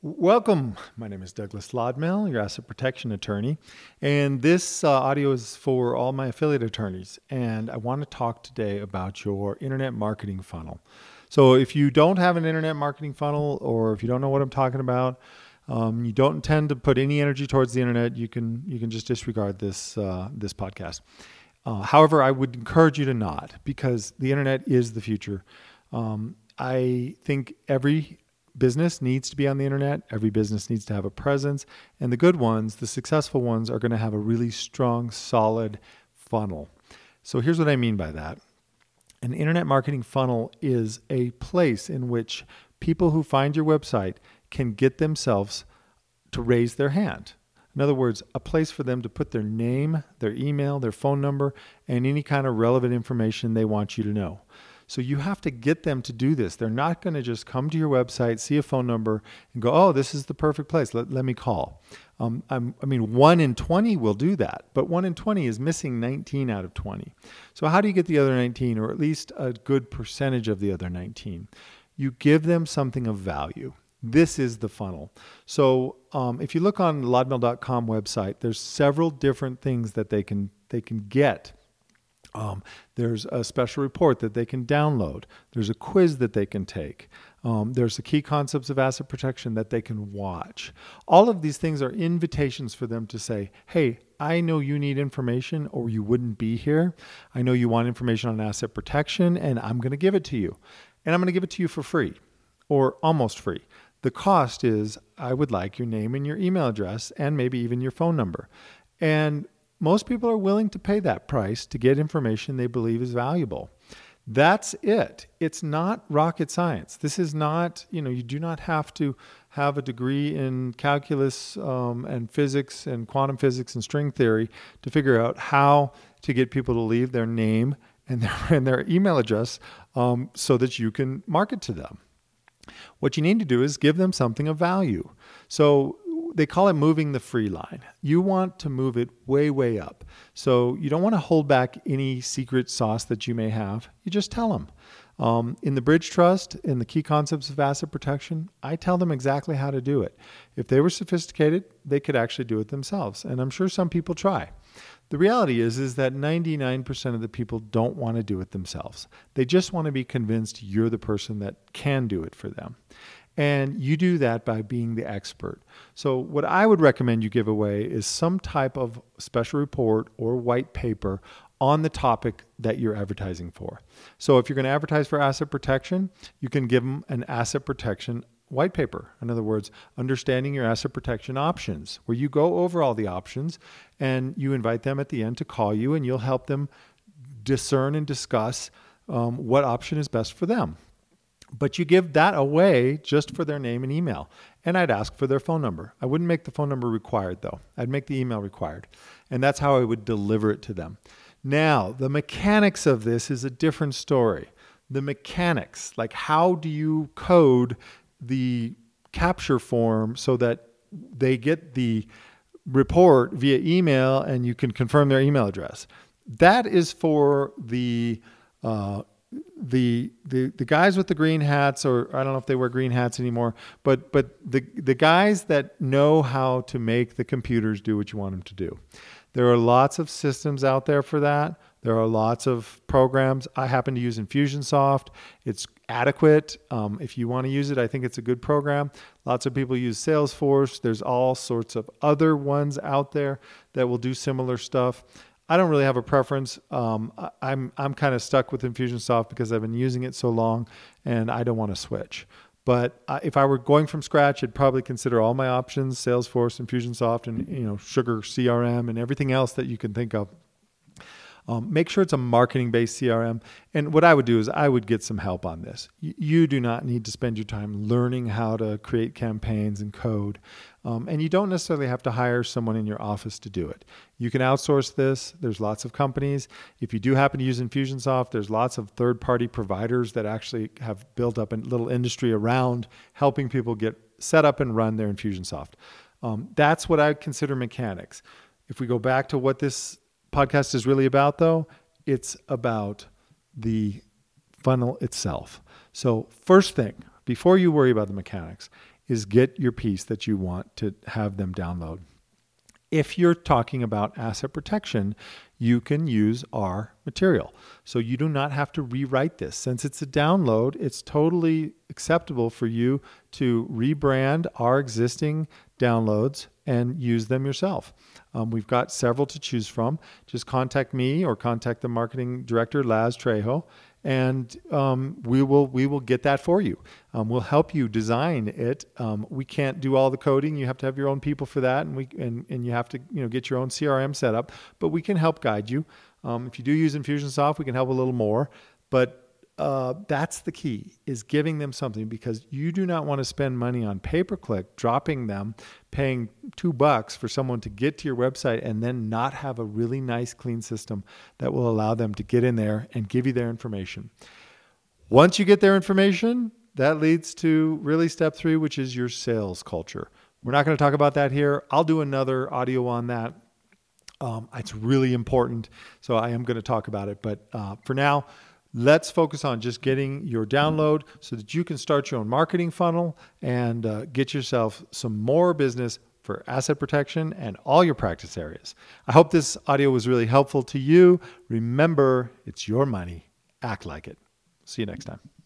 Welcome. My name is Douglas Lodmell, your asset protection attorney, and this audio is for all my affiliate attorneys, and I want to talk today about your internet marketing funnel. So if you don't have an internet marketing funnel, or if you don't know what I'm talking about, you don't intend to put any energy towards the internet, you can just disregard this podcast. However, I would encourage you to not, because the internet is the future. I think every business needs to be on the internet. Every business needs to have a presence. And the good ones, the successful ones, are going to have a really strong, solid funnel. So here's what I mean by that. An internet marketing funnel is a place in which people who find your website can get themselves to raise their hand. In other words, a place for them to put their name, their email, their phone number, and any kind of relevant information they want you to know. So you have to get them to do this. They're not going to just come to your website, see a phone number, and go, oh, this is the perfect place. Let me call. I mean, 1 in 20 will do that, but 1 in 20 is missing 19 out of 20. So how do you get the other 19, or at least a good percentage of the other 19? You give them something of value. This is the funnel. So if you look on lodmell.com website, there's several different things that they can get. There's a special report that they can download. There's a quiz that they can take. There's the key concepts of asset protection that they can watch. All of these things are invitations for them to say, hey, I know you need information or you wouldn't be here. I know you want information on asset protection, and I'm going to give it to you. And I'm going to give it to you for free, or almost free. The cost is I would like your name and your email address and maybe even your phone number. And most people are willing to pay that price to get information they believe is valuable. That's it. It's not rocket science. This is not, you do not have to have a degree in calculus and physics and quantum physics and string theory to figure out how to get people to leave their name and their email address so that you can market to them. What you need to do is give them something of value. So they call it moving the free line. You want to move it way, way up. So you don't want to hold back any secret sauce that you may have. You just tell them. In the Bridge Trust, in the key concepts of asset protection, I tell them exactly how to do it. If they were sophisticated, they could actually do it themselves. And I'm sure some people try. The reality is that 99% of the people don't want to do it themselves. They just want to be convinced you're the person that can do it for them. And you do that by being the expert. So what I would recommend you give away is some type of special report or white paper on the topic that you're advertising for. So if you're going to advertise for asset protection, you can give them an asset protection white paper. In other words, understanding your asset protection options, where you go over all the options and you invite them at the end to call you, and you'll help them discern and discuss what option is best for them. But you give that away just for their name and email. And I'd ask for their phone number. I wouldn't make the phone number required, though. I'd make the email required. And that's how I would deliver it to them. Now, the mechanics of this is a different story. The mechanics, like how do you code the capture form so that they get the report via email and you can confirm their email address? That is for the guys with the green hats, or I don't know if they wear green hats anymore, but the guys that know how to make the computers do what you want them to do. There are lots of systems out there for that. There are lots of programs. I happen to use Infusionsoft. It's adequate. If you want to use it, I think it's a good program. Lots of people use Salesforce. There's all sorts of other ones out there that will do similar stuff. I don't really have a preference. I'm kind of stuck with Infusionsoft because I've been using it so long, and I don't want to switch. But if I were going from scratch, I'd probably consider all my options: Salesforce, Infusionsoft, and Sugar CRM, and everything else that you can think of. Make sure it's a marketing-based CRM. And what I would do is I would get some help on this. You do not need to spend your time learning how to create campaigns and code. And you don't necessarily have to hire someone in your office to do it. You can outsource this. There's lots of companies. If you do happen to use Infusionsoft, there's lots of third-party providers that actually have built up a little industry around helping people get set up and run their Infusionsoft. That's what I consider mechanics. If we go back to what this podcast is really about, though, it's about the funnel itself. So first thing, before you worry about the mechanics, is get your piece that you want to have them download. If you're talking about asset protection, you can use our material. So you do not have to rewrite this. Since it's a download, it's totally acceptable for you to rebrand our existing downloads and use them yourself. We've got several to choose from. Just contact me or contact the marketing director, Laz Trejo, and we will get that for you. We'll help you design it. We can't do all the coding. You have to have your own people for that, and you have to get your own CRM set up. But we can help guide you. If you do use Infusionsoft, we can help a little more. But that's the key, is giving them something, because you do not want to spend money on pay-per-click, dropping them, paying $2 for someone to get to your website and then not have a really nice, clean system that will allow them to get in there and give you their information. Once you get their information, that leads to really step 3, which is your sales culture. We're not going to talk about that here. I'll do another audio on that. It's really important, so I am going to talk about it. But for now, let's focus on just getting your download so that you can start your own marketing funnel and get yourself some more business for asset protection and all your practice areas. I hope this audio was really helpful to you. Remember, it's your money. Act like it. See you next time.